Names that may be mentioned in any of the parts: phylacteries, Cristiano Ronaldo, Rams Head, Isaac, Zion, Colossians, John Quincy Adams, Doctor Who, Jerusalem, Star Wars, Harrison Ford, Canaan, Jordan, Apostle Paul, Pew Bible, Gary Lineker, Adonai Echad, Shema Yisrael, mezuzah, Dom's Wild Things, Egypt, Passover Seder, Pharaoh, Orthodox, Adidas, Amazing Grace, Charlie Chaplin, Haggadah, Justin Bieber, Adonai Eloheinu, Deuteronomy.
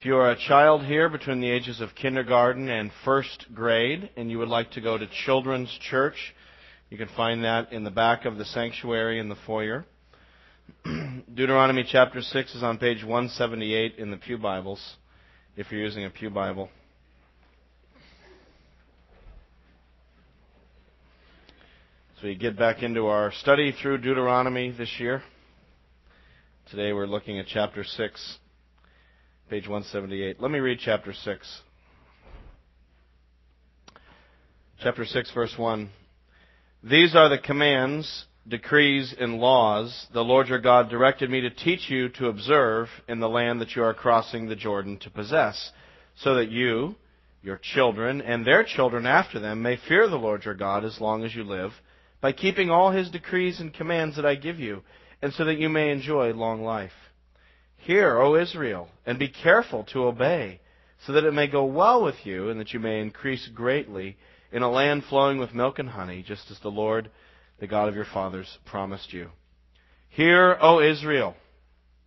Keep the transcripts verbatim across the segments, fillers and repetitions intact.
If you are a child here between the ages of kindergarten and first grade and you would like to go to Children's Church, you can find that in the back of the sanctuary in the foyer. Deuteronomy chapter six is on page one seventy-eight in the Pew Bibles, if you're using a Pew Bible. So we get back into our study through Deuteronomy this year. Today we're looking at chapter six. Page one seventy-eight. Let me read chapter six. Chapter six, verse one. These are the commands, decrees, and laws the Lord your God directed me to teach you to observe in the land that you are crossing the Jordan to possess, so that you, your children, and their children after them may fear the Lord your God as long as you live, by keeping all his decrees and commands that I give you, and so that you may enjoy long life. Hear, O Israel, and be careful to obey, so that it may go well with you, and that you may increase greatly in a land flowing with milk and honey, just as the Lord, the God of your fathers, promised you. Hear, O Israel,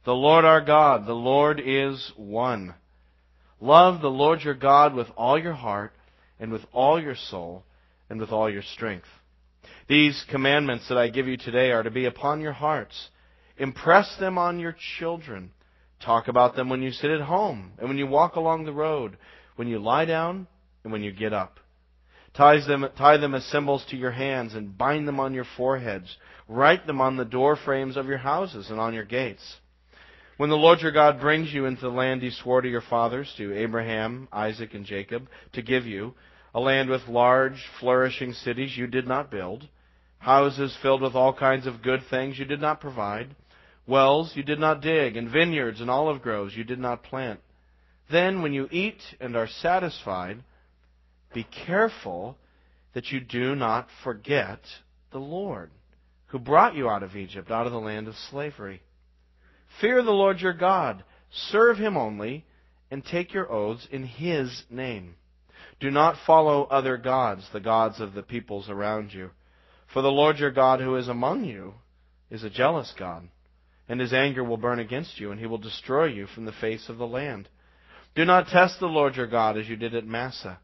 the Lord our God, the Lord is one. Love the Lord your God with all your heart, and with all your soul, and with all your strength. These commandments that I give you today are to be upon your hearts. Impress them on your children. Talk about them when you sit at home and when you walk along the road, when you lie down and when you get up. Tie them, tie them as symbols to your hands and bind them on your foreheads. Write them on the door frames of your houses and on your gates. When the Lord your God brings you into the land he swore to your fathers, to Abraham, Isaac, and Jacob, to give you, a land with large, flourishing cities you did not build, houses filled with all kinds of good things you did not provide, wells you did not dig, and vineyards and olive groves you did not plant. Then, when you eat and are satisfied, be careful that you do not forget the Lord, who brought you out of Egypt, out of the land of slavery. Fear the Lord your God, serve him only, and take your oaths in his name. Do not follow other gods, the gods of the peoples around you. For the Lord your God who is among you is a jealous God. And his anger will burn against you, and he will destroy you from the face of the land. Do not test the Lord your God as you did at Massa.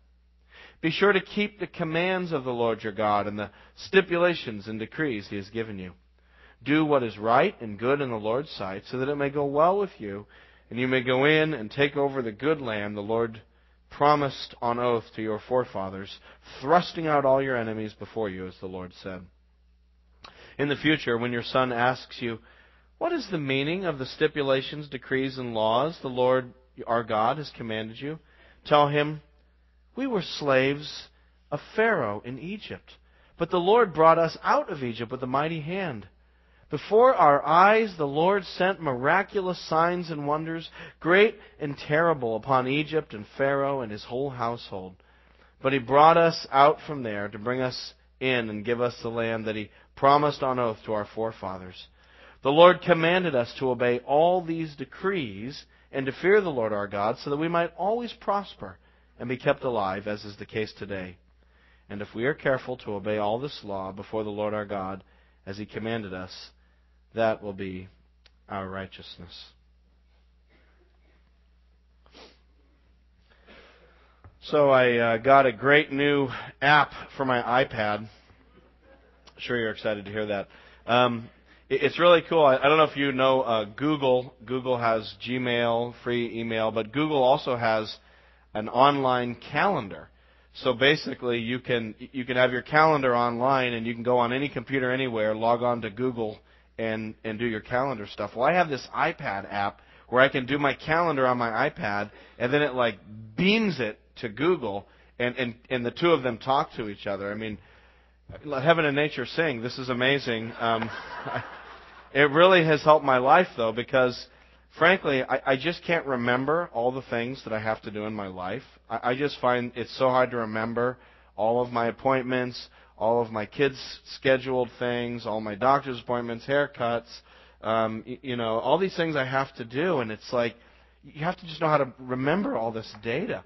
Be sure to keep the commands of the Lord your God and the stipulations and decrees he has given you. Do what is right and good in the Lord's sight, so that it may go well with you, and you may go in and take over the good land the Lord promised on oath to your forefathers, thrusting out all your enemies before you, as the Lord said. In the future, when your son asks you, what is the meaning of the stipulations, decrees, and laws the Lord our God has commanded you? Tell him, we were slaves of Pharaoh in Egypt, but the Lord brought us out of Egypt with a mighty hand. Before our eyes the Lord sent miraculous signs and wonders, great and terrible, upon Egypt and Pharaoh and his whole household. But he brought us out from there to bring us in and give us the land that he promised on oath to our forefathers. The Lord commanded us to obey all these decrees and to fear the Lord our God, so that we might always prosper and be kept alive, as is the case today. And if we are careful to obey all this law before the Lord our God, as he commanded us, that will be our righteousness. So I uh, got a great new app for my iPad. I'm sure you're excited to hear that. Um... It's really cool. I don't know if you know uh, Google. Google has Gmail, free email, but Google also has an online calendar. So basically, you can you can have your calendar online, and you can go on any computer anywhere, log on to Google, and and do your calendar stuff. Well, I have this iPad app where I can do my calendar on my iPad, and then it like beams it to Google, and and and the two of them talk to each other. I mean, heaven and nature sing. This is amazing. Um, I, it really has helped my life, though, because, frankly, I, I just can't remember all the things that I have to do in my life. I, I just find it's so hard to remember all of my appointments, all of my kids' scheduled things, all my doctor's appointments, haircuts, um, you, you know, all these things I have to do. And it's like you have to just know how to remember all this data.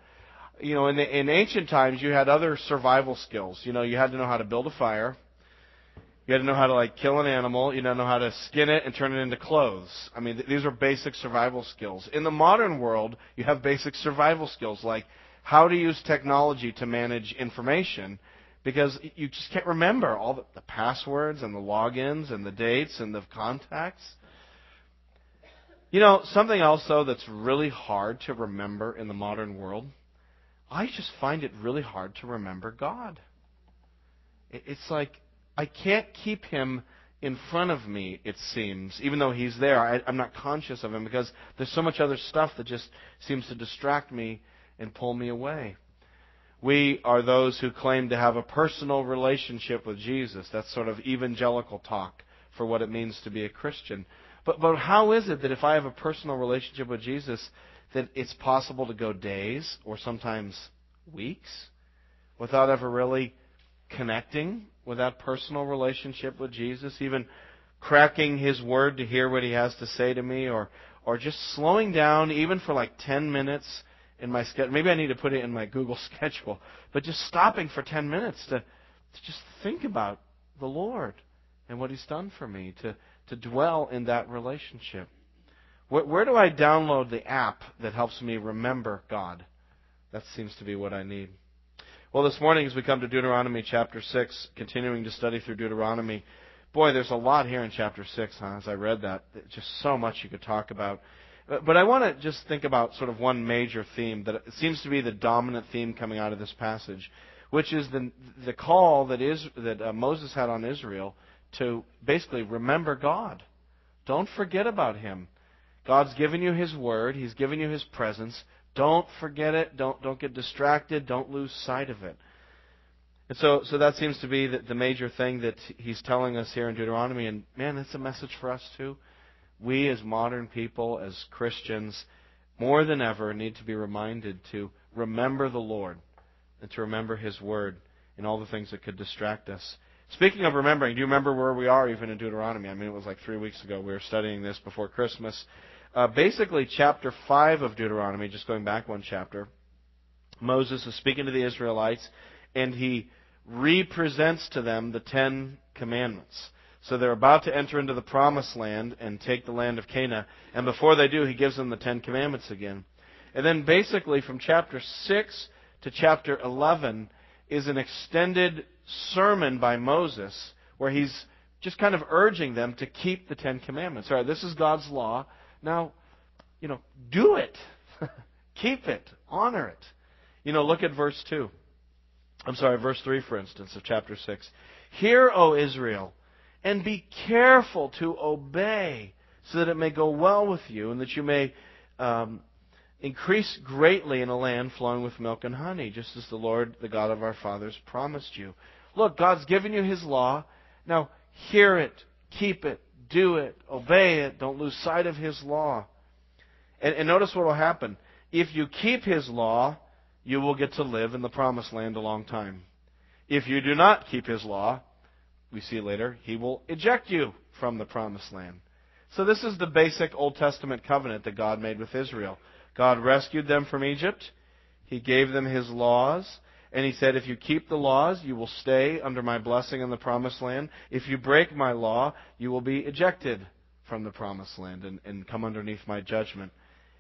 You know, in, the, in ancient times, you had other survival skills. You know, you had to know how to build a fire. You had to know how to, like, kill an animal. You had to know how to skin it and turn it into clothes. I mean, th- these are basic survival skills. In the modern world, you have basic survival skills, like how to use technology to manage information, because you just can't remember all the, the passwords and the logins and the dates and the contacts. You know, something else, though, that's really hard to remember in the modern world, I just find it really hard to remember God. It's like I can't keep Him in front of me, it seems. Even though He's there, I, I'm not conscious of Him because there's so much other stuff that just seems to distract me and pull me away. We are those who claim to have a personal relationship with Jesus. That's sort of evangelical talk for what it means to be a Christian. But but how is it that if I have a personal relationship with Jesus, that it's possible to go days or sometimes weeks without ever really connecting with that personal relationship with Jesus, even cracking His Word to hear what He has to say to me, or or just slowing down even for like ten minutes in my schedule. Maybe I need to put it in my Google schedule, but just stopping for ten minutes to, to just think about the Lord and what He's done for me, to to dwell in that relationship. Where, where do I download the app that helps me remember God? That seems to be what I need. Well, this morning as we come to Deuteronomy chapter six, continuing to study through Deuteronomy, boy, there's a lot here in chapter six, huh? As I read that, just so much you could talk about. But I want to just think about sort of one major theme that seems to be the dominant theme coming out of this passage, which is the, the call that is that uh, Moses had on Israel to basically remember God. Don't forget about Him. God's given you His Word. He's given you His presence. Don't forget it. Don't don't get distracted. Don't lose sight of it. And so, so that seems to be the, the major thing that He's telling us here in Deuteronomy. And man, it's a message for us too. We as modern people, as Christians, more than ever need to be reminded to remember the Lord and to remember His Word and all the things that could distract us. Speaking of remembering, do you remember where we are even in Deuteronomy? I mean, it was like three weeks ago. We were studying this before Christmas. Uh, basically, chapter five of Deuteronomy, just going back one chapter, Moses is speaking to the Israelites, and he represents to them the Ten Commandments. So they're about to enter into the Promised Land and take the land of Canaan. And before they do, he gives them the Ten Commandments again. And then basically from chapter six to chapter eleven is an extended sermon by Moses where he's just kind of urging them to keep the Ten Commandments. All right, this is God's law. Now, you know, do it. Keep it. Honor it. You know, look at verse two. I'm sorry, verse three, for instance, of chapter six. Hear, O Israel, and be careful to obey so that it may go well with you and that you may um, increase greatly in a land flowing with milk and honey, just as the Lord, the God of our fathers, promised you. Look, God's given you His law. Now, hear it, keep it, do it, obey it. Don't lose sight of His law. And, and notice what will happen. If you keep His law, you will get to live in the Promised Land a long time. If you do not keep His law, we see later, He will eject you from the Promised Land. So this is the basic Old Testament covenant that God made with Israel. God rescued them from Egypt. He gave them His laws. And He said, if you keep the laws, you will stay under My blessing in the Promised Land. If you break My law, you will be ejected from the Promised Land and, and come underneath My judgment.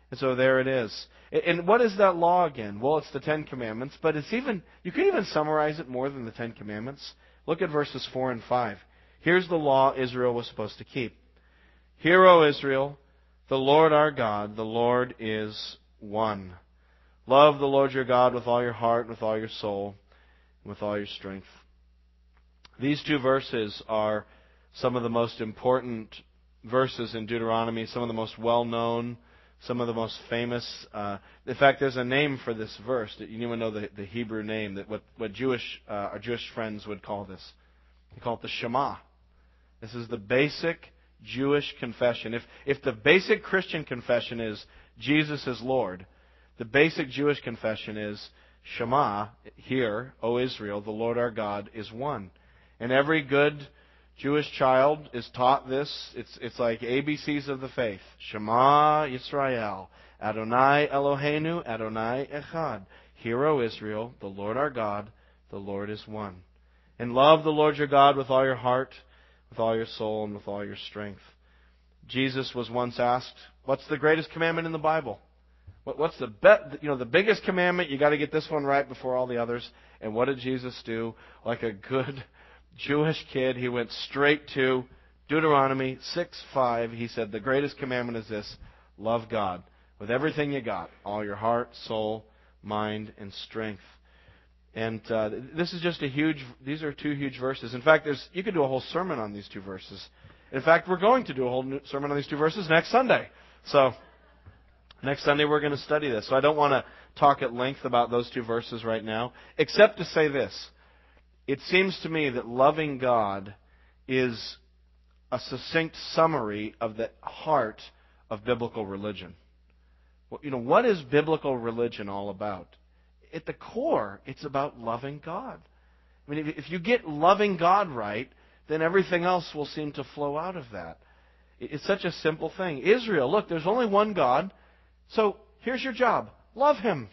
And so there it is. And what is that law again? Well, it's the Ten Commandments, but it's even, you can even summarize it more than the Ten Commandments. Look at verses four and five. Here's the law Israel was supposed to keep. Hear, O Israel, the Lord our God, the Lord is one. Love the Lord your God with all your heart, with all your soul, and with all your strength. These two verses are some of the most important verses in Deuteronomy, some of the most well-known, some of the most famous. Uh, in fact, there's a name for this verse. That you even know the, the Hebrew name, that what, what Jewish uh, our Jewish friends would call this. They call it the Shema. This is the basic Jewish confession. If if the basic Christian confession is Jesus is Lord, the basic Jewish confession is Shema, hear, O Israel, the Lord our God is one. And every good Jewish child is taught this. It's it's like A B Cs of the faith. Shema Yisrael, Adonai Eloheinu, Adonai Echad. Hear, O Israel, the Lord our God, the Lord is one. And love the Lord your God with all your heart, with all your soul and with all your strength. Jesus was once asked, what's the greatest commandment in the Bible? What's the be- you know the biggest commandment? You got to get this one right before all the others. And what did Jesus do? Like a good Jewish kid, he went straight to Deuteronomy six five. He said, the greatest commandment is this, love God with everything you got, all your heart, soul, mind, and strength. And uh, this is just a huge, these are two huge verses. In fact, there's you could do a whole sermon on these two verses. In fact, we're going to do a whole sermon on these two verses next Sunday. So next Sunday we're going to study this. So I don't want to talk at length about those two verses right now, except to say this. It seems to me that loving God is a succinct summary of the heart of biblical religion. You know, what is biblical religion all about? At the core, it's about loving God. I mean, if you get loving God right, then everything else will seem to flow out of that. It's such a simple thing. Israel, look, there's only one God, so here's your job. Love Him.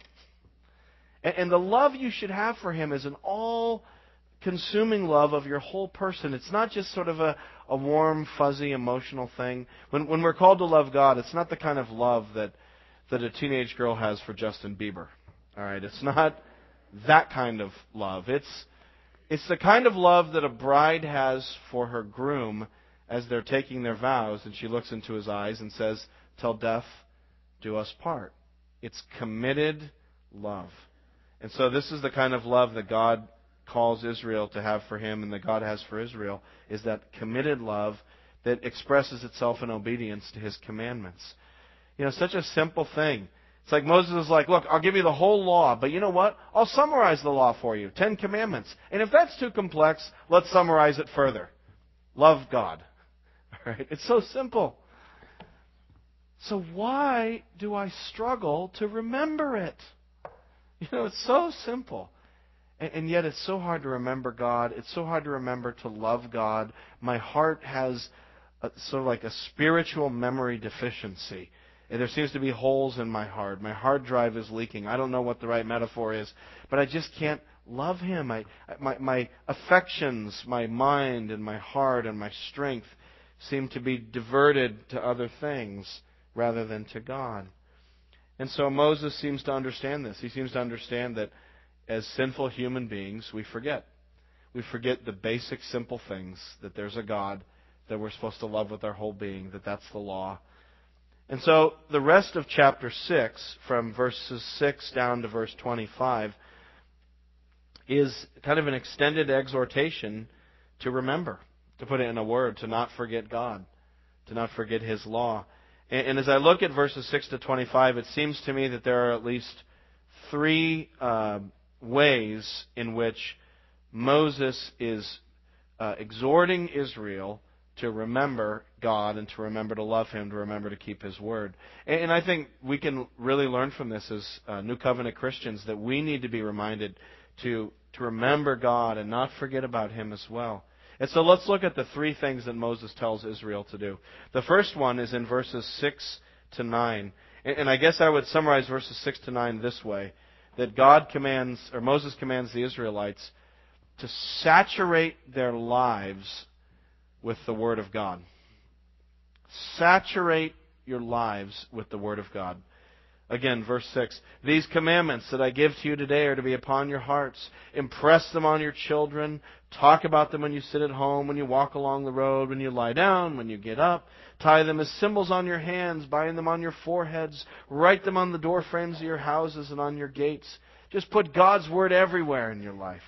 And the love you should have for Him is an all-consuming love of your whole person. It's not just sort of a, a warm, fuzzy, emotional thing. When, when we're called to love God, it's not the kind of love that, that a teenage girl has for Justin Bieber. All right, it's not that kind of love. It's it's the kind of love that a bride has for her groom as they're taking their vows, and she looks into his eyes and says, "Till death do us part." It's committed love. And so this is the kind of love that God calls Israel to have for Him and that God has for Israel, is that committed love that expresses itself in obedience to His commandments. You know, such a simple thing. It's like Moses is like, look, I'll give you the whole law, but you know what? I'll summarize the law for you, Ten Commandments. And if that's too complex, let's summarize it further. Love God. All right? It's so simple. So why do I struggle to remember it? You know, it's so simple. And, and yet it's so hard to remember God. It's so hard to remember to love God. My heart has a, sort of like a spiritual memory deficiency. And there seems to be holes in my heart. My hard drive is leaking. I don't know what the right metaphor is, but I just can't love Him. I, my, my affections, my mind and my heart and my strength seem to be diverted to other things rather than to God. And so Moses seems to understand this. He seems to understand that as sinful human beings, we forget. We forget the basic simple things, that there's a God, that we're supposed to love with our whole being, that that's the law. And so the rest of chapter six, from verses six down to verse twenty-five, is kind of an extended exhortation to remember, to put it in a word, to not forget God, to not forget His law. And, and as I look at verses six to twenty-five, it seems to me that there are at least three uh, ways in which Moses is uh, exhorting Israel to remember God and to remember to love Him, to remember to keep His word. And I think we can really learn from this as uh, New Covenant Christians, that we need to be reminded to to remember God and not forget about Him as well. And so let's look at the three things that Moses tells Israel to do. The first one is in verses six to nine. And, and I guess I would summarize verses six to nine this way, that God commands, or Moses commands the Israelites to saturate their lives with the Word of God. Saturate your lives with the Word of God. Again, verse six. These commandments that I give to you today are to be upon your hearts. Impress them on your children. Talk about them when you sit at home, when you walk along the road, when you lie down, when you get up. Tie them as symbols on your hands. Bind them on your foreheads. Write them on the door frames of your houses and on your gates. Just put God's Word everywhere in your life.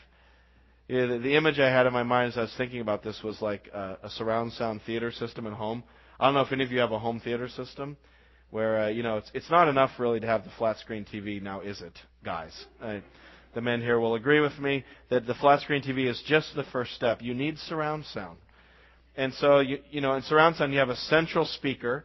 Yeah, the, the image I had in my mind as I was thinking about this was like uh, a surround sound theater system at home. I don't know if any of you have a home theater system where, uh, you know, it's, it's not enough really to have the flat screen T V now, is it, guys? I, the men here will agree with me that the flat screen T V is just the first step. You need surround sound. And so, you, you know, in surround sound you have a central speaker,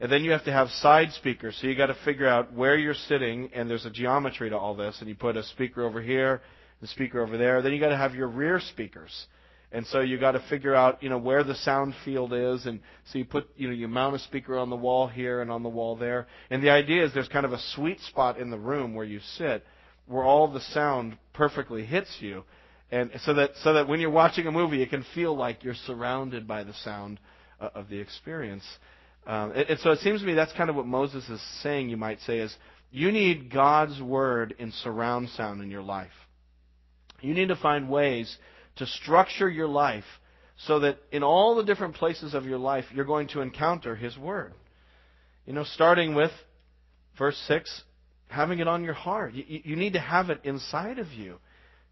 and then you have to have side speakers. So you got to figure out where you're sitting, and there's a geometry to all this, and you put a speaker over here, the speaker over there. Then you got to have your rear speakers, and so you got to figure out, you know, where the sound field is, and so you put, you know, you mount a speaker on the wall here and on the wall there. And the idea is there's kind of a sweet spot in the room where you sit, where all the sound perfectly hits you, and so that so that when you're watching a movie, it can feel like you're surrounded by the sound uh, of the experience. Um, and, and so it seems to me that's kind of what Moses is saying, you might say, is you need God's word in surround sound in your life. You need to find ways to structure your life so that in all the different places of your life, you're going to encounter His word. You know, starting with verse six, having it on your heart. You, you need to have it inside of you.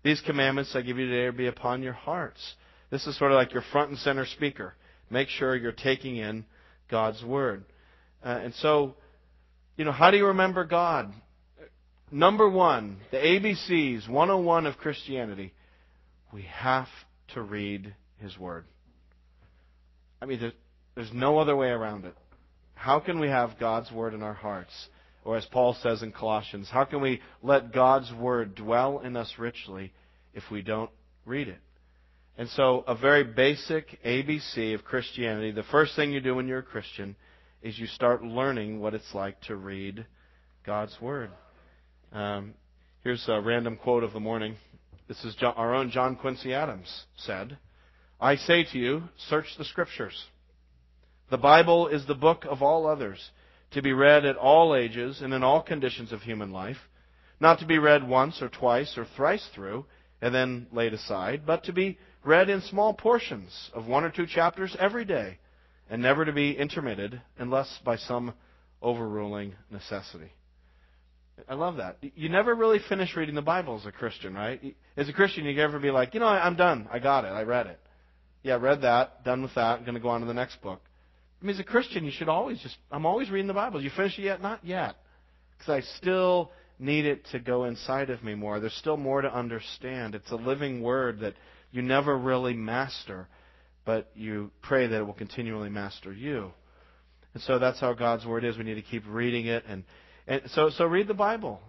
These commandments I give you today will be upon your hearts. This is sort of like your front and center speaker. Make sure you're taking in God's word. Uh, and so, you know, how do you remember God? Number one, the A B Cs, one oh one of Christianity. We have to read His word. I mean, there's, there's no other way around it. How can we have God's word in our hearts? Or as Paul says in Colossians, how can we let God's word dwell in us richly if we don't read it? And so a very basic A B C of Christianity, the first thing you do when you're a Christian is you start learning what it's like to read God's word. Um, here's a random quote of the morning. This is John, our own John Quincy Adams said, "I say to you, search the Scriptures. The Bible is the book of all others, to be read at all ages and in all conditions of human life, not to be read once or twice or thrice through and then laid aside, but to be read in small portions of one or two chapters every day, and never to be intermitted unless by some overruling necessity." I love that. You never really finish reading the Bible as a Christian, right? As a Christian, you never be like, you know, I'm done. I got it. I read it. Yeah, read that. Done with that. I'm going to go on to the next book. I mean, as a Christian, you should always just, I'm always reading the Bible. You finish it yet? Not yet. Because I still need it to go inside of me more. There's still more to understand. It's a living word that you never really master, but you pray that it will continually master you. And so that's how God's word is. We need to keep reading it. And, and so, so read the Bible.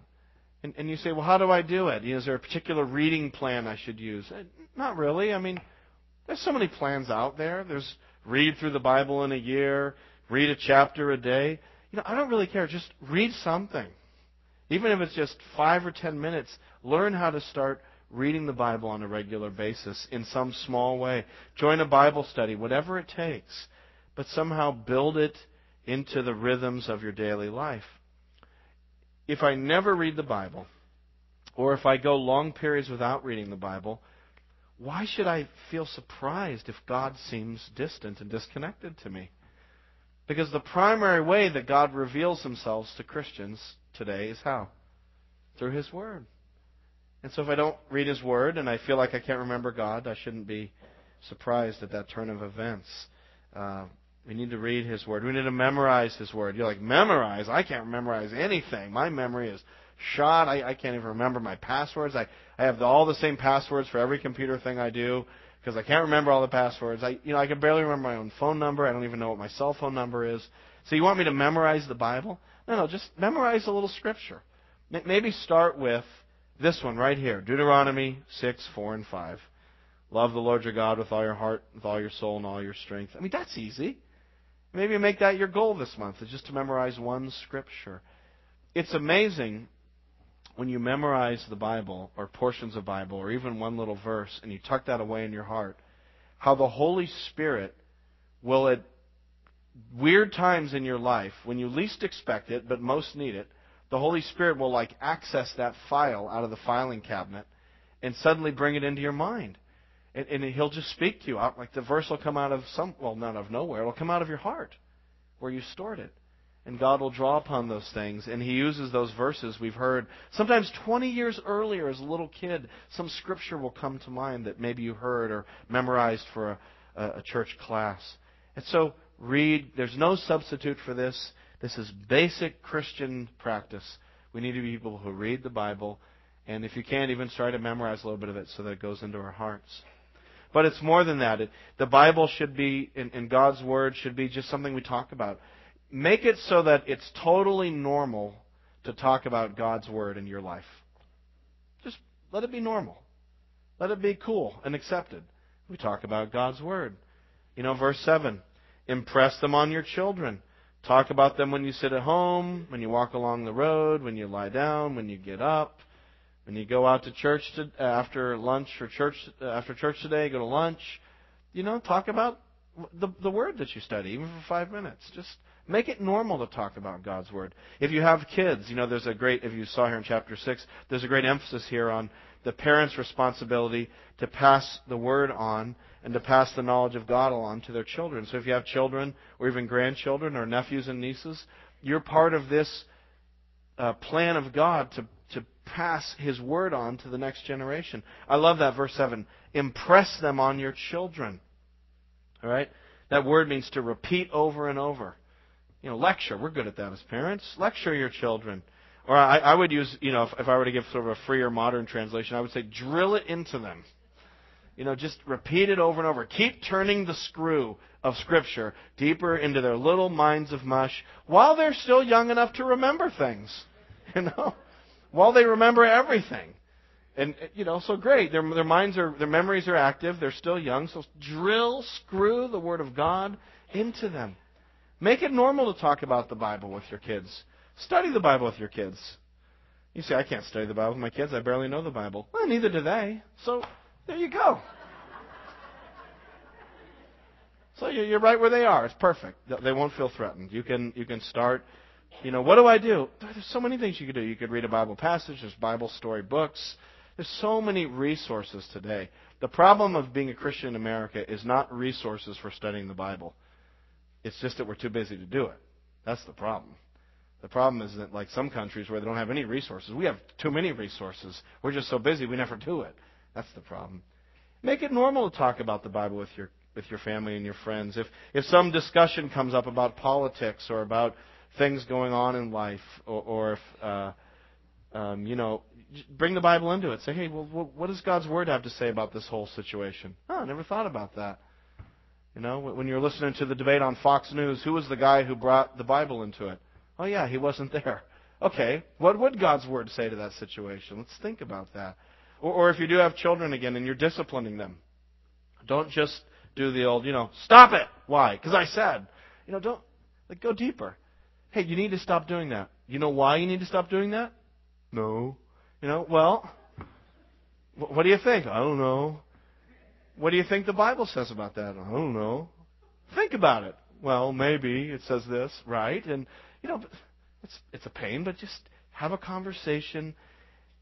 And, and you say, well, how do I do it? You know, is there a particular reading plan I should use? Not really. I mean, there's so many plans out there. There's read through the Bible in a year, read a chapter a day. You know, I don't really care. Just read something. Even if it's just five or ten minutes, learn how to start reading the Bible on a regular basis in some small way. Join a Bible study, whatever it takes. But somehow build it into the rhythms of your daily life. If I never read the Bible, or if I go long periods without reading the Bible, why should I feel surprised if God seems distant and disconnected to me? Because the primary way that God reveals Himself to Christians today is how? Through His word. And so if I don't read His word and I feel like I can't remember God, I shouldn't be surprised at that turn of events. Uh, we need to read His word. We need to memorize His word. You're like, memorize? I can't memorize anything. My memory is shot. I, I can't even remember my passwords. I, I have the, all the same passwords for every computer thing I do because I can't remember all the passwords. I, you know, I can barely remember my own phone number. I don't even know what my cell phone number is. So you want me to memorize the Bible? No, no, just memorize a little scripture. Maybe start with this one right here, Deuteronomy six, four, and five. Love the Lord your God with all your heart, with all your soul, and all your strength. I mean, that's easy. Maybe make that your goal this month, is just to memorize one scripture. It's amazing when you memorize the Bible or portions of Bible or even one little verse and you tuck that away in your heart, how the Holy Spirit will at weird times in your life, when you least expect it but most need it, the Holy Spirit will like access that file out of the filing cabinet and suddenly bring it into your mind. And, and He'll just speak to you. Like the verse will come out of some, well, not out of nowhere. It'll come out of your heart where you stored it. And God will draw upon those things. And He uses those verses we've heard. Sometimes twenty years earlier as a little kid, some scripture will come to mind that maybe you heard or memorized for a, a church class. And so read. There's no substitute for this. This is basic Christian practice. We need to be people who read the Bible. And if you can't, even try to memorize a little bit of it so that it goes into our hearts. But it's more than that. It, the Bible should be, and, and God's Word should be just something we talk about. Make it so that it's totally normal to talk about God's Word in your life. Just let it be normal. Let it be cool and accepted. We talk about God's Word. You know, verse seven, impress them on your children. Talk about them when you sit at home, when you walk along the road, when you lie down, when you get up, When you go out to church to, after lunch or church after church today, go to lunch, you know, talk about the, the word that you study, even for five minutes. Just make it normal to talk about God's word. If you have kids, you know, there's a great, if you saw here in chapter six, there's a great emphasis here on the parents' responsibility to pass the word on and to pass the knowledge of God on to their children. So if you have children or even grandchildren or nephews and nieces, you're part of this uh, plan of God to to pass His word on to the next generation. I love that verse seven. Impress them on your children. All right? That word means to repeat over and over. You know, lecture. We're good at that as parents. Lecture your children. Or I, I would use, you know, if, if I were to give sort of a freer modern translation, I would say drill it into them. You know, just repeat it over and over. Keep turning the screw of Scripture deeper into their little minds of mush while they're still young enough to remember things, you know, while they remember everything. And, you know, so great. Their, their minds are, their memories are active. They're still young. So drill, screw the Word of God into them. Make it normal to talk about the Bible with your kids. Study the Bible with your kids. You say, I can't study the Bible with my kids. I barely know the Bible. Well, neither do they. So there you go. So you're right where they are. It's perfect. They won't feel threatened. You can you can start, you know, what do I do? There's so many things you could do. You could read a Bible passage. There's Bible story books. There's so many resources today. The problem of being a Christian in America is not resources for studying the Bible. It's just that we're too busy to do it. That's the problem. The problem is that, like some countries where they don't have any resources, we have too many resources. We're just so busy we never do it. That's the problem. Make it normal to talk about the Bible with your with your family and your friends. If if some discussion comes up about politics or about things going on in life, or, or if, uh, um, you know, bring the Bible into it. Say, hey, well, what does God's Word have to say about this whole situation? Oh, I never thought about that. You know, when you're listening to the debate on Fox News, who was the guy who brought the Bible into it? Oh, yeah, he wasn't there. Okay, what would God's Word say to that situation? Let's think about that. Or, or if you do have children again and you're disciplining them, don't just do the old, you know, stop it. Why? Because I said. You know, don't, like, go deeper. Hey, you need to stop doing that. You know why you need to stop doing that? No. You know, well, what do you think? I don't know. What do you think the Bible says about that? I don't know. Think about it. Well, maybe it says this, right? And, you know, it's it's a pain, but just have a conversation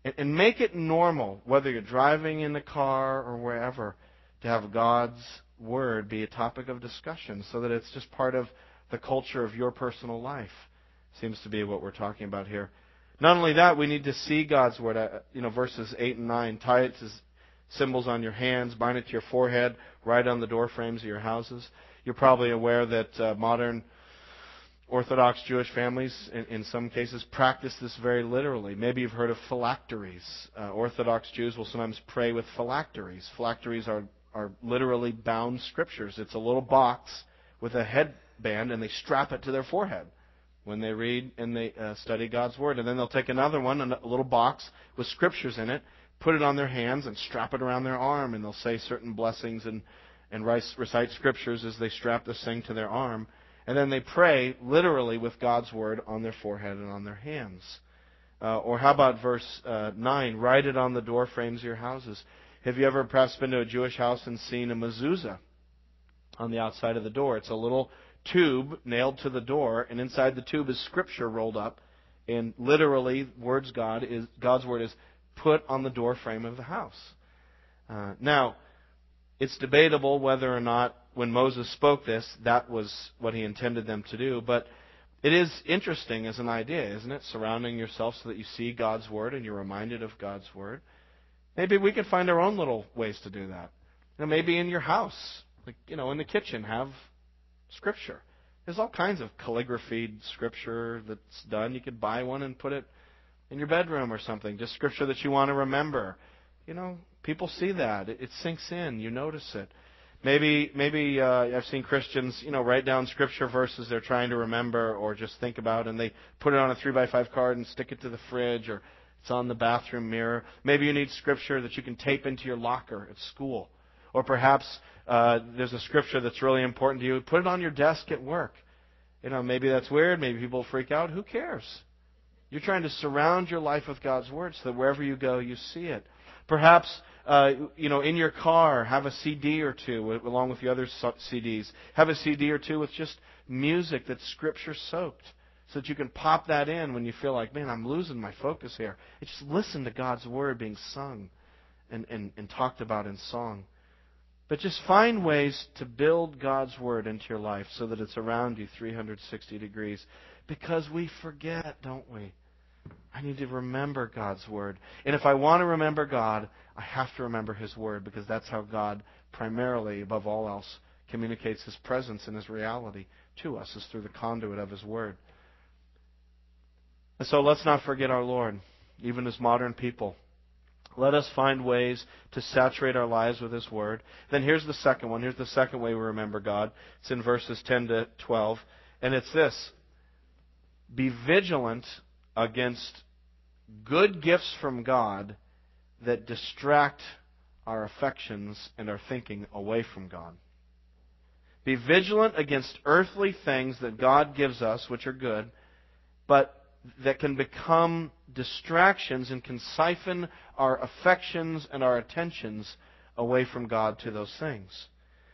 and, and make it normal, whether you're driving in the car or wherever, to have God's Word be a topic of discussion so that it's just part of the culture of your personal life. Seems to be what we're talking about here. Not only that, we need to see God's Word. You know, verses eight and nine, tie it to symbols on your hands, bind it to your forehead, write on the door frames of your houses. You're probably aware that uh, modern Orthodox Jewish families, in, in some cases, practice this very literally. Maybe you've heard of phylacteries. Uh, Orthodox Jews will sometimes pray with phylacteries. Phylacteries are are literally bound scriptures. It's a little box with a headband, and they strap it to their forehead when they read and they uh, study God's Word. And then they'll take another one, a little box with scriptures in it, put it on their hands and strap it around their arm, and they'll say certain blessings and, and recite scriptures as they strap this thing to their arm. And then they pray literally with God's Word on their forehead and on their hands. Uh, or how about verse uh, nine, write it on the door frames of your houses. Have you ever perhaps been to a Jewish house and seen a mezuzah on the outside of the door? It's a little tube nailed to the door, and inside the tube is scripture rolled up, and literally words God is God's Word is put on the door frame of the house. Uh, now, it's debatable whether or not when Moses spoke this, that was what he intended them to do, but it is interesting as an idea, isn't it? Surrounding yourself so that you see God's Word and you're reminded of God's Word. Maybe we could find our own little ways to do that. You know, maybe in your house, like, you know, in the kitchen, have scripture. There's all kinds of calligraphied scripture that's done. You could buy one and put it in your bedroom or something. Just scripture that you want to remember. You know, people see that. It, it sinks in. You notice it. Maybe, maybe uh, I've seen Christians, you know, write down scripture verses they're trying to remember or just think about, and they put it on a three by five card and stick it to the fridge or it's on the bathroom mirror. Maybe you need scripture that you can tape into your locker at school. Or perhaps uh, there's a scripture that's really important to you. Put it on your desk at work. You know, maybe that's weird. Maybe people freak out. Who cares? You're trying to surround your life with God's Word so that wherever you go, you see it. Perhaps, uh, you know, in your car, have a C D or two along with the other C Ds. Have a C D or two with just music that's Scripture-soaked so that you can pop that in when you feel like, man, I'm losing my focus here. And just listen to God's Word being sung and, and, and talked about in song. But just find ways to build God's Word into your life so that it's around you three hundred sixty degrees. Because we forget, don't we? I need to remember God's Word. And if I want to remember God, I have to remember His Word, because that's how God primarily, above all else, communicates His presence and His reality to us, is through the conduit of His Word. And so let's not forget our Lord, even as modern people. Let us find ways to saturate our lives with His Word. Then here's the second one. Here's the second way we remember God. It's in verses ten to twelve. And it's this. Be vigilant against good gifts from God that distract our affections and our thinking away from God. Be vigilant against earthly things that God gives us, which are good, but that can become distractions and can siphon our affections and our attentions away from God to those things.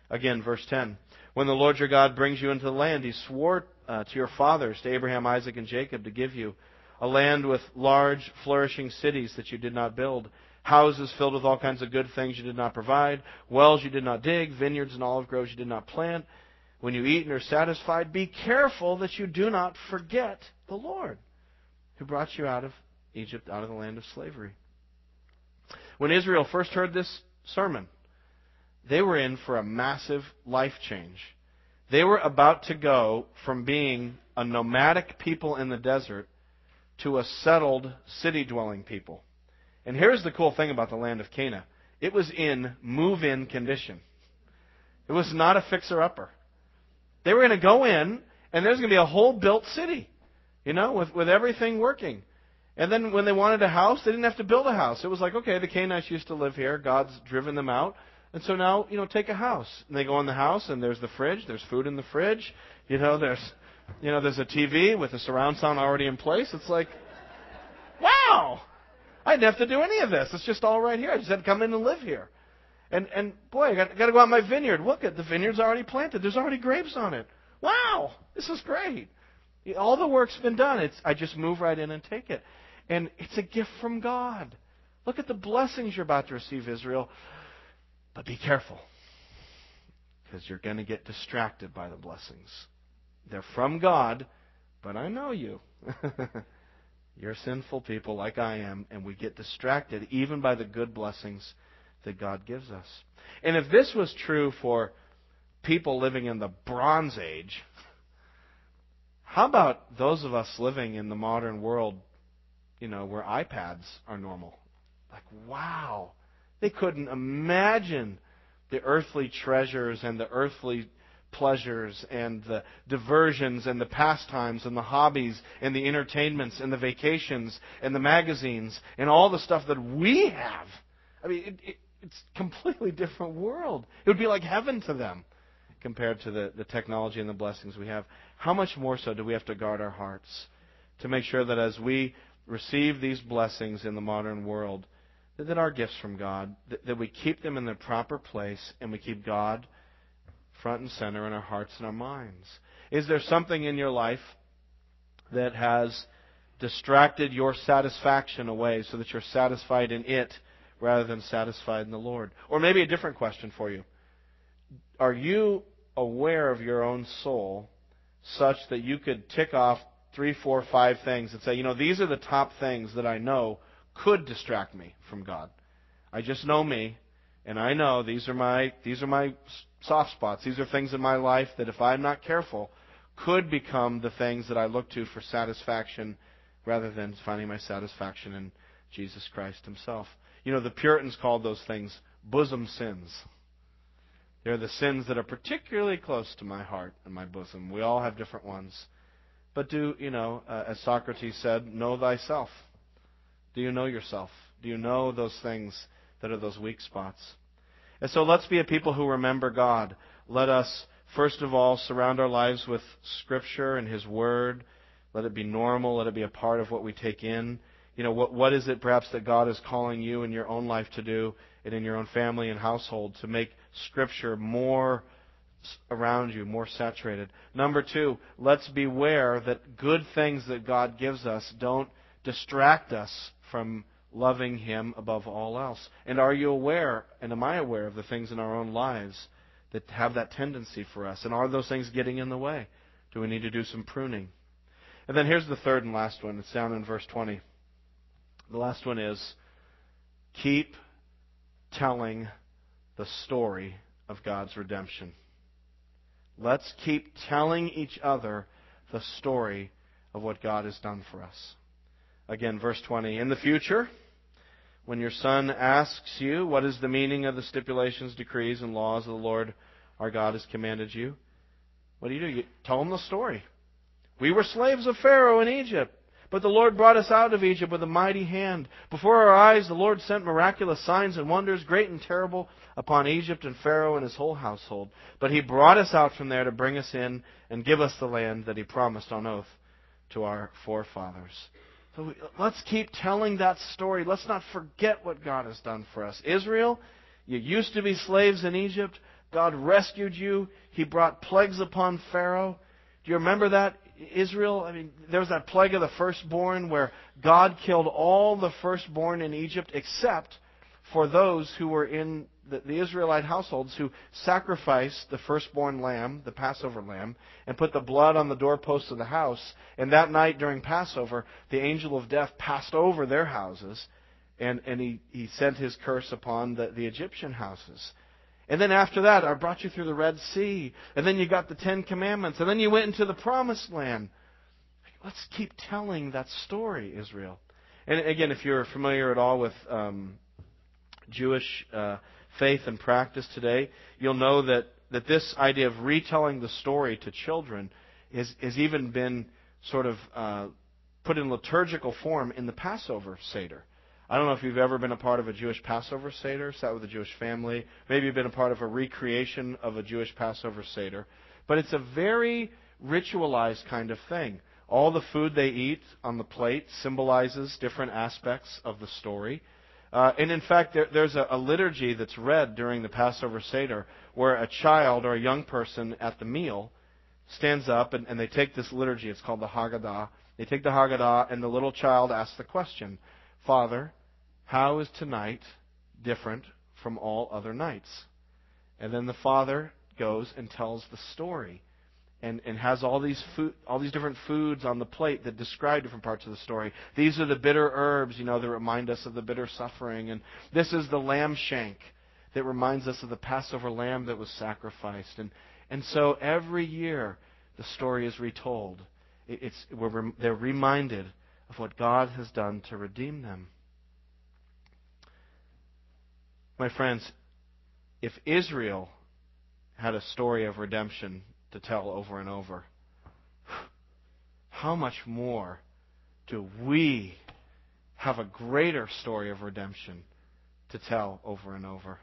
Again, verse ten. When the Lord your God brings you into the land He swore uh, to your fathers, to Abraham, Isaac, and Jacob, to give you, a land with large, flourishing cities that you did not build, houses filled with all kinds of good things you did not provide, wells you did not dig, vineyards and olive groves you did not plant. When you eat and are satisfied, be careful that you do not forget the Lord, who brought you out of Egypt, out of the land of slavery. When Israel first heard this sermon, they were in for a massive life change. They were about to go from being a nomadic people in the desert to a settled, city-dwelling people. And here's the cool thing about the land of Canaan. It was in move-in condition. It was not a fixer-upper. They were going to go in, and there's going to be a whole built city, you know, with, with everything working. And then when they wanted a house, they didn't have to build a house. It was like, okay, the Canaanites used to live here. God's driven them out. And so now, you know, take a house. And they go in the house, and there's the fridge. There's food in the fridge. You know, there's... You know, there's a T V with the surround sound already in place. It's like, wow! I didn't have to do any of this. It's just all right here. I just had to come in and live here. And and boy, I got, I got to go out in my vineyard. Look, at the vineyard's already planted. There's already grapes on it. Wow! This is great. All the work's been done. It's I just move right in and take it. And it's a gift from God. Look at the blessings you're about to receive, Israel. But be careful, because you're going to get distracted by the blessings. They're from God, but I know you. You're sinful people like I am, and we get distracted even by the good blessings that God gives us. And if this was true for people living in the Bronze Age, how about those of us living in the modern world, you know, where iPads are normal? Like, wow. They couldn't imagine the earthly treasures and the earthly pleasures and the diversions and the pastimes and the hobbies and the entertainments and the vacations and the magazines and all the stuff that we have. I mean, it, it, it's a completely different world. It would be like heaven to them compared to the, the technology and the blessings we have. How much more so do we have to guard our hearts to make sure that as we receive these blessings in the modern world, that, that our gifts from God, that, that we keep them in their proper place and we keep God front and center in our hearts and our minds. Is there something in your life that has distracted your satisfaction away so that you're satisfied in it rather than satisfied in the Lord? Or maybe a different question for you. Are you aware of your own soul such that you could tick off three, four, five things and say, you know, these are the top things that I know could distract me from God. I just know me, and I know these are my these are my soft spots. These are things in my life that, if I'm not careful, could become the things that I look to for satisfaction rather than finding my satisfaction in Jesus Christ Himself. You know, the Puritans called those things bosom sins. They're the sins that are particularly close to my heart and my bosom. We all have different ones. But do, you know, uh, as Socrates said, know thyself. Do you know yourself? Do you know those things that are those weak spots? And so let's be a people who remember God. Let us, first of all, surround our lives with Scripture and His Word, Let it be normal. Let it be a part of what we take in. You know, what what is it perhaps that God is calling you in your own life to do and in your own family and household to make Scripture more around you, more saturated? Number two, let's beware that good things that God gives us don't distract us from loving Him above all else. And are you aware, and am I aware, of the things in our own lives that have that tendency for us? And are those things getting in the way? Do we need to do some pruning? And then here's the third and last one. It's down in verse twenty. The last one is, keep telling the story of God's redemption. Let's keep telling each other the story of what God has done for us. Again, verse twenty. In the future, when your son asks you, what is the meaning of the stipulations, decrees, and laws of the Lord our God has commanded you? What do you do? You tell him the story. We were slaves of Pharaoh in Egypt, but the Lord brought us out of Egypt with a mighty hand. Before our eyes, the Lord sent miraculous signs and wonders, great and terrible, upon Egypt and Pharaoh and his whole household. But He brought us out from there to bring us in and give us the land that He promised on oath to our forefathers. So we, let's keep telling that story. Let's not forget what God has done for us. Israel, you used to be slaves in Egypt. God rescued you. He brought plagues upon Pharaoh. Do you remember that? Israel, I mean, there was that plague of the firstborn where God killed all the firstborn in Egypt except for those who were in the, the Israelite households who sacrificed the firstborn lamb, the Passover lamb, and put the blood on the doorposts of the house. And that night during Passover, the angel of death passed over their houses, and, and he, he sent his curse upon the, the Egyptian houses. And then after that, I brought you through the Red Sea. And then you got the Ten Commandments. And then you went into the Promised Land. Let's keep telling that story, Israel. And again, if you're familiar at all with um, Jewish uh, faith and practice today, you'll know that, that this idea of retelling the story to children is, is even been sort of uh, put in liturgical form in the Passover Seder. I don't know if you've ever been a part of a Jewish Passover Seder, sat with a Jewish family. Maybe you've been a part of a recreation of a Jewish Passover Seder. But it's a very ritualized kind of thing. All the food they eat on the plate symbolizes different aspects of the story. Uh, and in fact, there, there's a, a liturgy that's read during the Passover Seder where a child or a young person at the meal stands up and, and they take this liturgy. It's called the Haggadah. They take the Haggadah and the little child asks the question, Father, how is tonight different from all other nights? And then the father goes and tells the story and, and has all these food, all these different foods on the plate that describe different parts of the story. These are the bitter herbs, you know, that remind us of the bitter suffering. And this is the lamb shank that reminds us of the Passover lamb that was sacrificed. And, and so every year the story is retold. It, it's, we're, they're reminded of what God has done to redeem them. My friends, if Israel had a story of redemption to tell over and over, how much more do we have a greater story of redemption to tell over and over?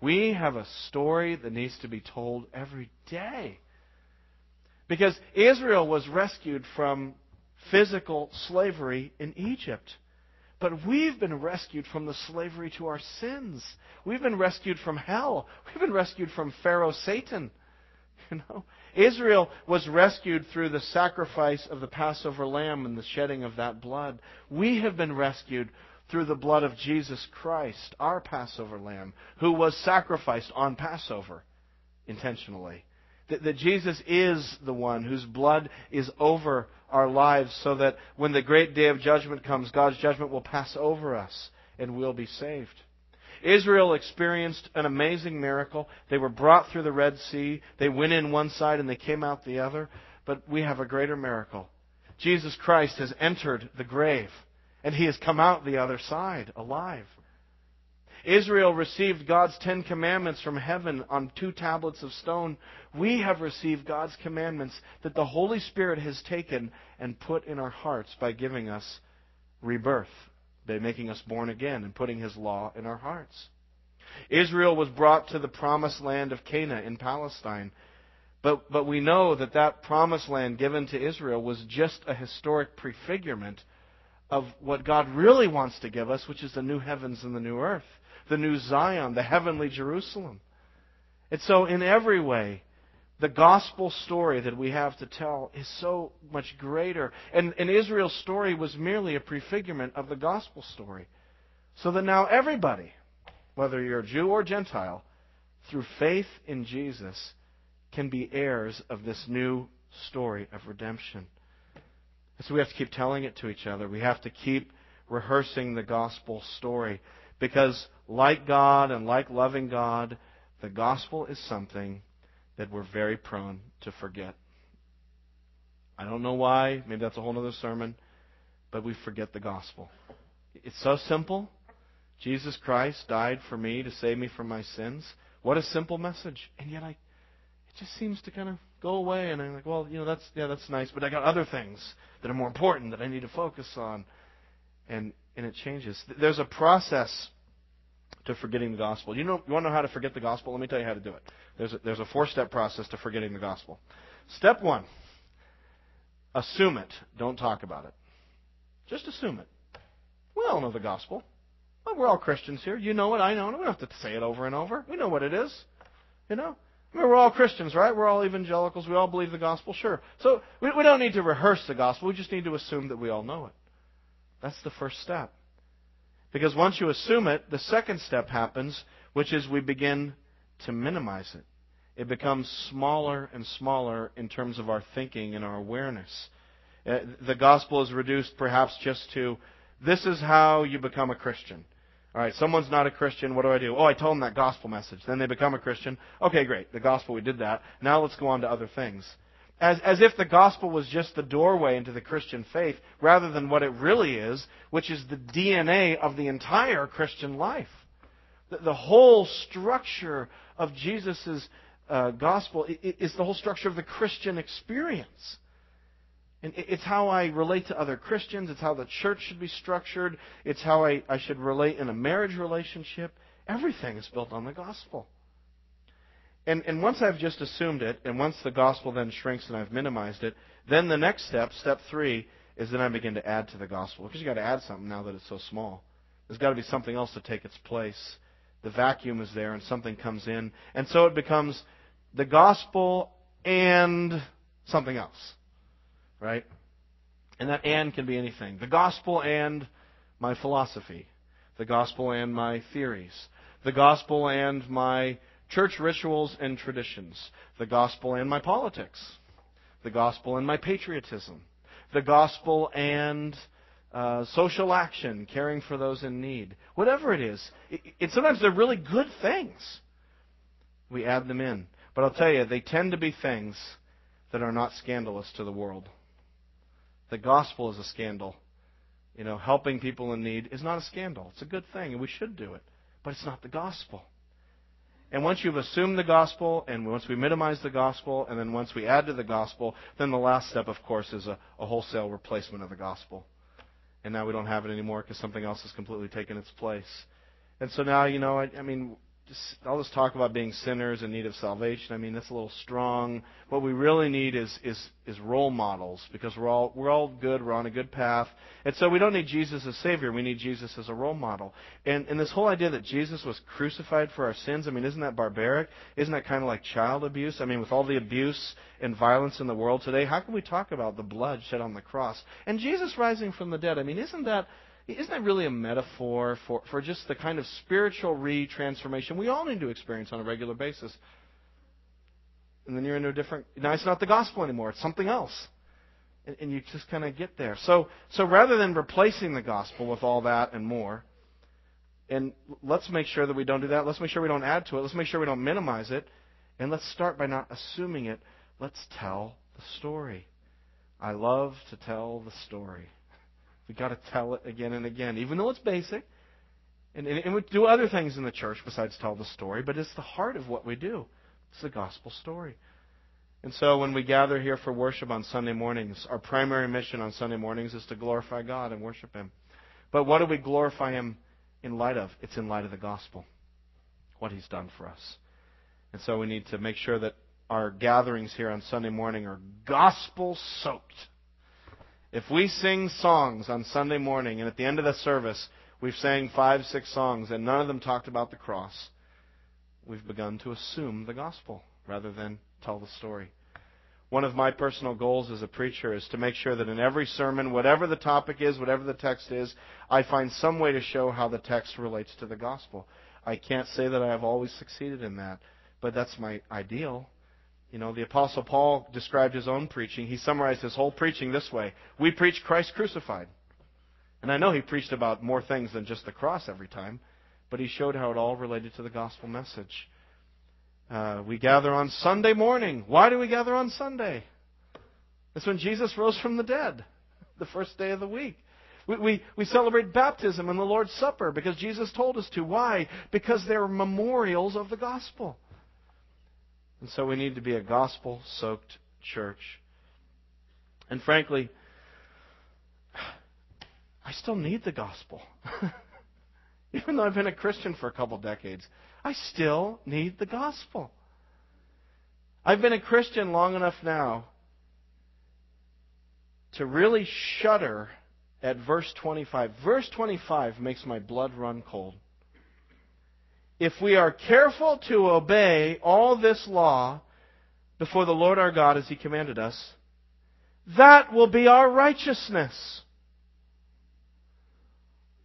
We have a story that needs to be told every day. Because Israel was rescued from physical slavery in Egypt. But we've been rescued from the slavery to our sins. We've been rescued from hell. We've been rescued from Pharaoh Satan. You know, Israel was rescued through the sacrifice of the Passover lamb and the shedding of that blood. We have been rescued through the blood of Jesus Christ, our Passover lamb, who was sacrificed on Passover intentionally. That Jesus is the one whose blood is over our lives so that when the great day of judgment comes, God's judgment will pass over us and we'll be saved. Israel experienced an amazing miracle. They were brought through the Red Sea. They went in one side and they came out the other. But we have a greater miracle. Jesus Christ has entered the grave and He has come out the other side alive. Israel received God's Ten Commandments from heaven on two tablets of stone. We have received God's commandments that the Holy Spirit has taken and put in our hearts by giving us rebirth, by making us born again and putting His law in our hearts. Israel was brought to the promised land of Canaan in Palestine, But, but we know that that promised land given to Israel was just a historic prefigurement of what God really wants to give us, which is the new heavens and the new earth, the new Zion, the heavenly Jerusalem. And so in every way, the gospel story that we have to tell is so much greater. And, and Israel's story was merely a prefigurement of the gospel story. So that now everybody, whether you're Jew or Gentile, through faith in Jesus, can be heirs of this new story of redemption. And so we have to keep telling it to each other. We have to keep rehearsing the gospel story. Because like God and like loving God, the gospel is something that we're very prone to forget. I don't know why. Maybe that's a whole other sermon. But we forget the gospel. It's so simple. Jesus Christ died for me to save me from my sins. What a simple message. And yet I, it just seems to kind of go away. And I'm like, well, you know, that's yeah, that's nice. But I got other things that are more important that I need to focus on. And and it changes. There's a process to forgetting the gospel. You know, you want to know how to forget the gospel? Let me tell you how to do it. There's a, there's a four-step process to forgetting the gospel. Step one, assume it. Don't talk about it. Just assume it. We all know the gospel. Well, we're all Christians here. You know it. I know it. We don't have to say it over and over. We know what it is. You know? I mean, we're all Christians, right? We're all evangelicals. We all believe the gospel. Sure. So we, we don't need to rehearse the gospel. We just need to assume that we all know it. That's the first step. Because once you assume it, the second step happens, which is we begin to minimize it. It becomes smaller and smaller in terms of our thinking and our awareness. Uh, the gospel is reduced perhaps just to, this is how you become a Christian. All right, someone's not a Christian. What do I do? Oh, I told them that gospel message. Then they become a Christian. Okay, great. The gospel, we did that. Now let's go on to other things. As, as if the gospel was just the doorway into the Christian faith rather than what it really is, which is the D N A of the entire Christian life. The, the whole structure of Jesus' uh, gospel is the whole structure of the Christian experience. And it's how I relate to other Christians. It's how the church should be structured. It's how I, I should relate in a marriage relationship. Everything is built on the gospel. And, and once I've just assumed it, and once the gospel then shrinks and I've minimized it, then the next step, step three, is then I begin to add to the gospel. Because you've got to add something now that it's so small. There's got to be something else to take its place. The vacuum is there and something comes in. And so it becomes the gospel and something else. Right? And that and can be anything. The gospel and my philosophy. The gospel and my theories. The gospel and my church rituals and traditions. The gospel and my politics. The gospel and my patriotism. The gospel and uh, social action, caring for those in need. Whatever it is. It, it, sometimes they're really good things. We add them in. But I'll tell you, they tend to be things that are not scandalous to the world. The gospel is a scandal. You know, helping people in need is not a scandal. It's a good thing, and we should do it. But it's not the gospel. And once you've assumed the gospel, and once we minimize the gospel, and then once we add to the gospel, then the last step, of course, is a, a wholesale replacement of the gospel. And now we don't have it anymore because something else has completely taken its place. And so now, you know, I, I mean, just, all this talk about being sinners in need of salvation, I mean, that's a little strong. What we really need is is, is role models, because we're all we're all good, we're on a good path. And so we don't need Jesus as Savior, we need Jesus as a role model. And and this whole idea that Jesus was crucified for our sins, I mean, isn't that barbaric? Isn't that kind of like child abuse? I mean, with all the abuse and violence in the world today, how can we talk about the blood shed on the cross? And Jesus rising from the dead, I mean, isn't that Isn't that really a metaphor for, for just the kind of spiritual re-transformation we all need to experience on a regular basis? And then you're into a different... Now it's not the gospel anymore. It's something else. And, and you just kind of get there. So, so rather than replacing the gospel with all that and more, and let's make sure that we don't do that. Let's make sure we don't add to it. Let's make sure we don't minimize it. And let's start by not assuming it. Let's tell the story. I love to tell the story. We've got to tell it again and again, even though it's basic. And, and, and we do other things in the church besides tell the story, but it's the heart of what we do. It's the gospel story. And so when we gather here for worship on Sunday mornings, our primary mission on Sunday mornings is to glorify God and worship Him. But what do we glorify Him in light of? It's in light of the gospel, what He's done for us. And so we need to make sure that our gatherings here on Sunday morning are gospel-soaked. If we sing songs on Sunday morning and at the end of the service we've sang five, six songs and none of them talked about the cross, we've begun to assume the gospel rather than tell the story. One of my personal goals as a preacher is to make sure that in every sermon, whatever the topic is, whatever the text is, I find some way to show how the text relates to the gospel. I can't say that I have always succeeded in that, but that's my ideal. You know, the Apostle Paul described his own preaching. He summarized his whole preaching this way. We preach Christ crucified. And I know he preached about more things than just the cross every time, but he showed how it all related to the gospel message. Uh, we gather on Sunday morning. Why do we gather on Sunday? That's when Jesus rose from the dead, the first day of the week. We, we, we celebrate baptism and the Lord's Supper because Jesus told us to. Why? Because they're memorials of the gospel. And so we need to be a gospel-soaked church. And frankly, I still need the gospel. Even though I've been a Christian for a couple decades, I still need the gospel. I've been a Christian long enough now to really shudder at verse twenty-five. Verse twenty-five makes my blood run cold. If we are careful to obey all this law before the Lord our God as He commanded us, that will be our righteousness.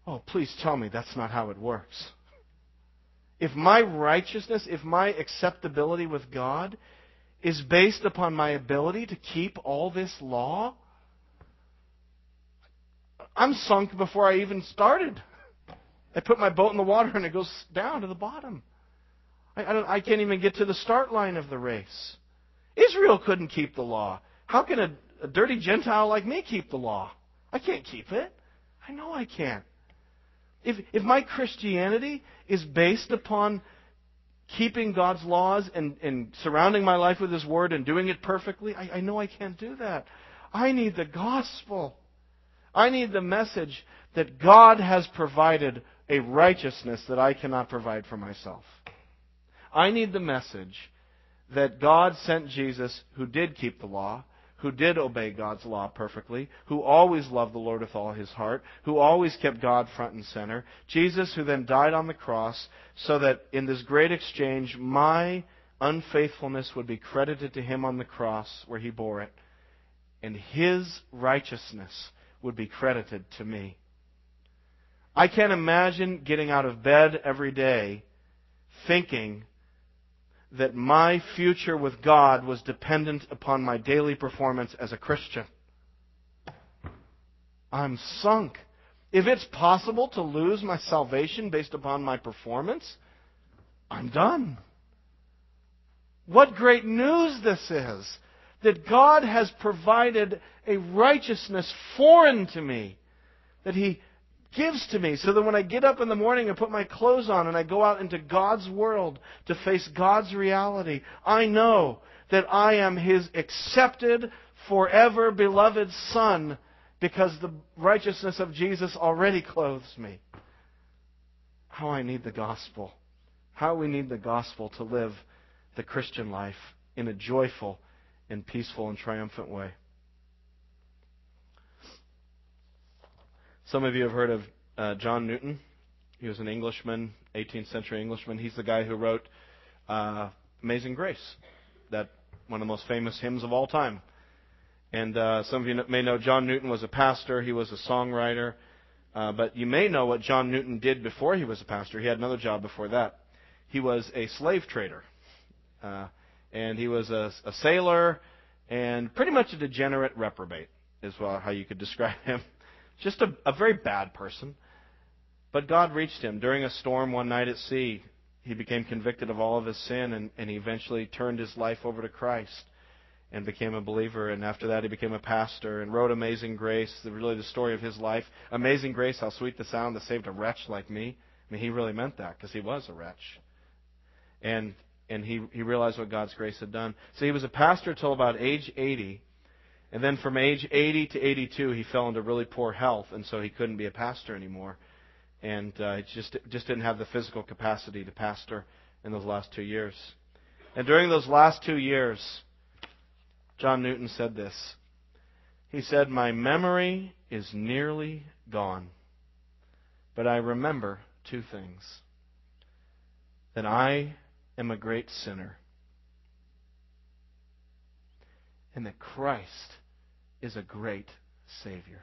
Oh, please tell me that's not how it works. If my righteousness, if my acceptability with God is based upon my ability to keep all this law, I'm sunk before I even started. I put my boat in the water and it goes down to the bottom. I, I, don't, I can't even get to the start line of the race. Israel couldn't keep the law. How can a, a dirty Gentile like me keep the law? I can't keep it. I know I can't. If, if my Christianity is based upon keeping God's laws and, and surrounding my life with His Word and doing it perfectly, I, I know I can't do that. I need the gospel. I need the message that God has provided a righteousness that I cannot provide for myself. I need the message that God sent Jesus, who did keep the law, who did obey God's law perfectly, who always loved the Lord with all his heart, who always kept God front and center. Jesus, who then died on the cross so that in this great exchange, my unfaithfulness would be credited to Him on the cross where He bore it, and His righteousness would be credited to me. I can't imagine getting out of bed every day thinking that my future with God was dependent upon my daily performance as a Christian. I'm sunk. If it's possible to lose my salvation based upon my performance, I'm done. What great news this is, that God has provided a righteousness foreign to me, that He gives to me so that when I get up in the morning and put my clothes on and I go out into God's world to face God's reality, I know that I am His accepted, forever beloved Son because the righteousness of Jesus already clothes me. How I need the gospel. How we need the gospel to live the Christian life in a joyful and peaceful and triumphant way. Some of you have heard of uh, John Newton. He was an Englishman, eighteenth century Englishman. He's the guy who wrote uh, Amazing Grace, that one of the most famous hymns of all time. And uh, some of you may know John Newton was a pastor. He was a songwriter. Uh, but you may know what John Newton did before he was a pastor. He had another job before that. He was a slave trader. Uh, and he was a, a sailor and pretty much a degenerate reprobate is how you could describe him. Just a, a very bad person. But God reached him. During a storm one night at sea, he became convicted of all of his sin, and, and he eventually turned his life over to Christ and became a believer. And after that, he became a pastor and wrote Amazing Grace, really the story of his life. Amazing Grace, how sweet the sound that saved a wretch like me. I mean, he really meant that because he was a wretch. And and he, he realized what God's grace had done. So he was a pastor till about age eighty. And then from age eighty to eighty-two, he fell into really poor health, and so he couldn't be a pastor anymore. And uh, he just, just didn't have the physical capacity to pastor in those last two years. And during those last two years, John Newton said this. He said, "My memory is nearly gone, but I remember two things. That I am a great sinner, and that Christ is a great Savior."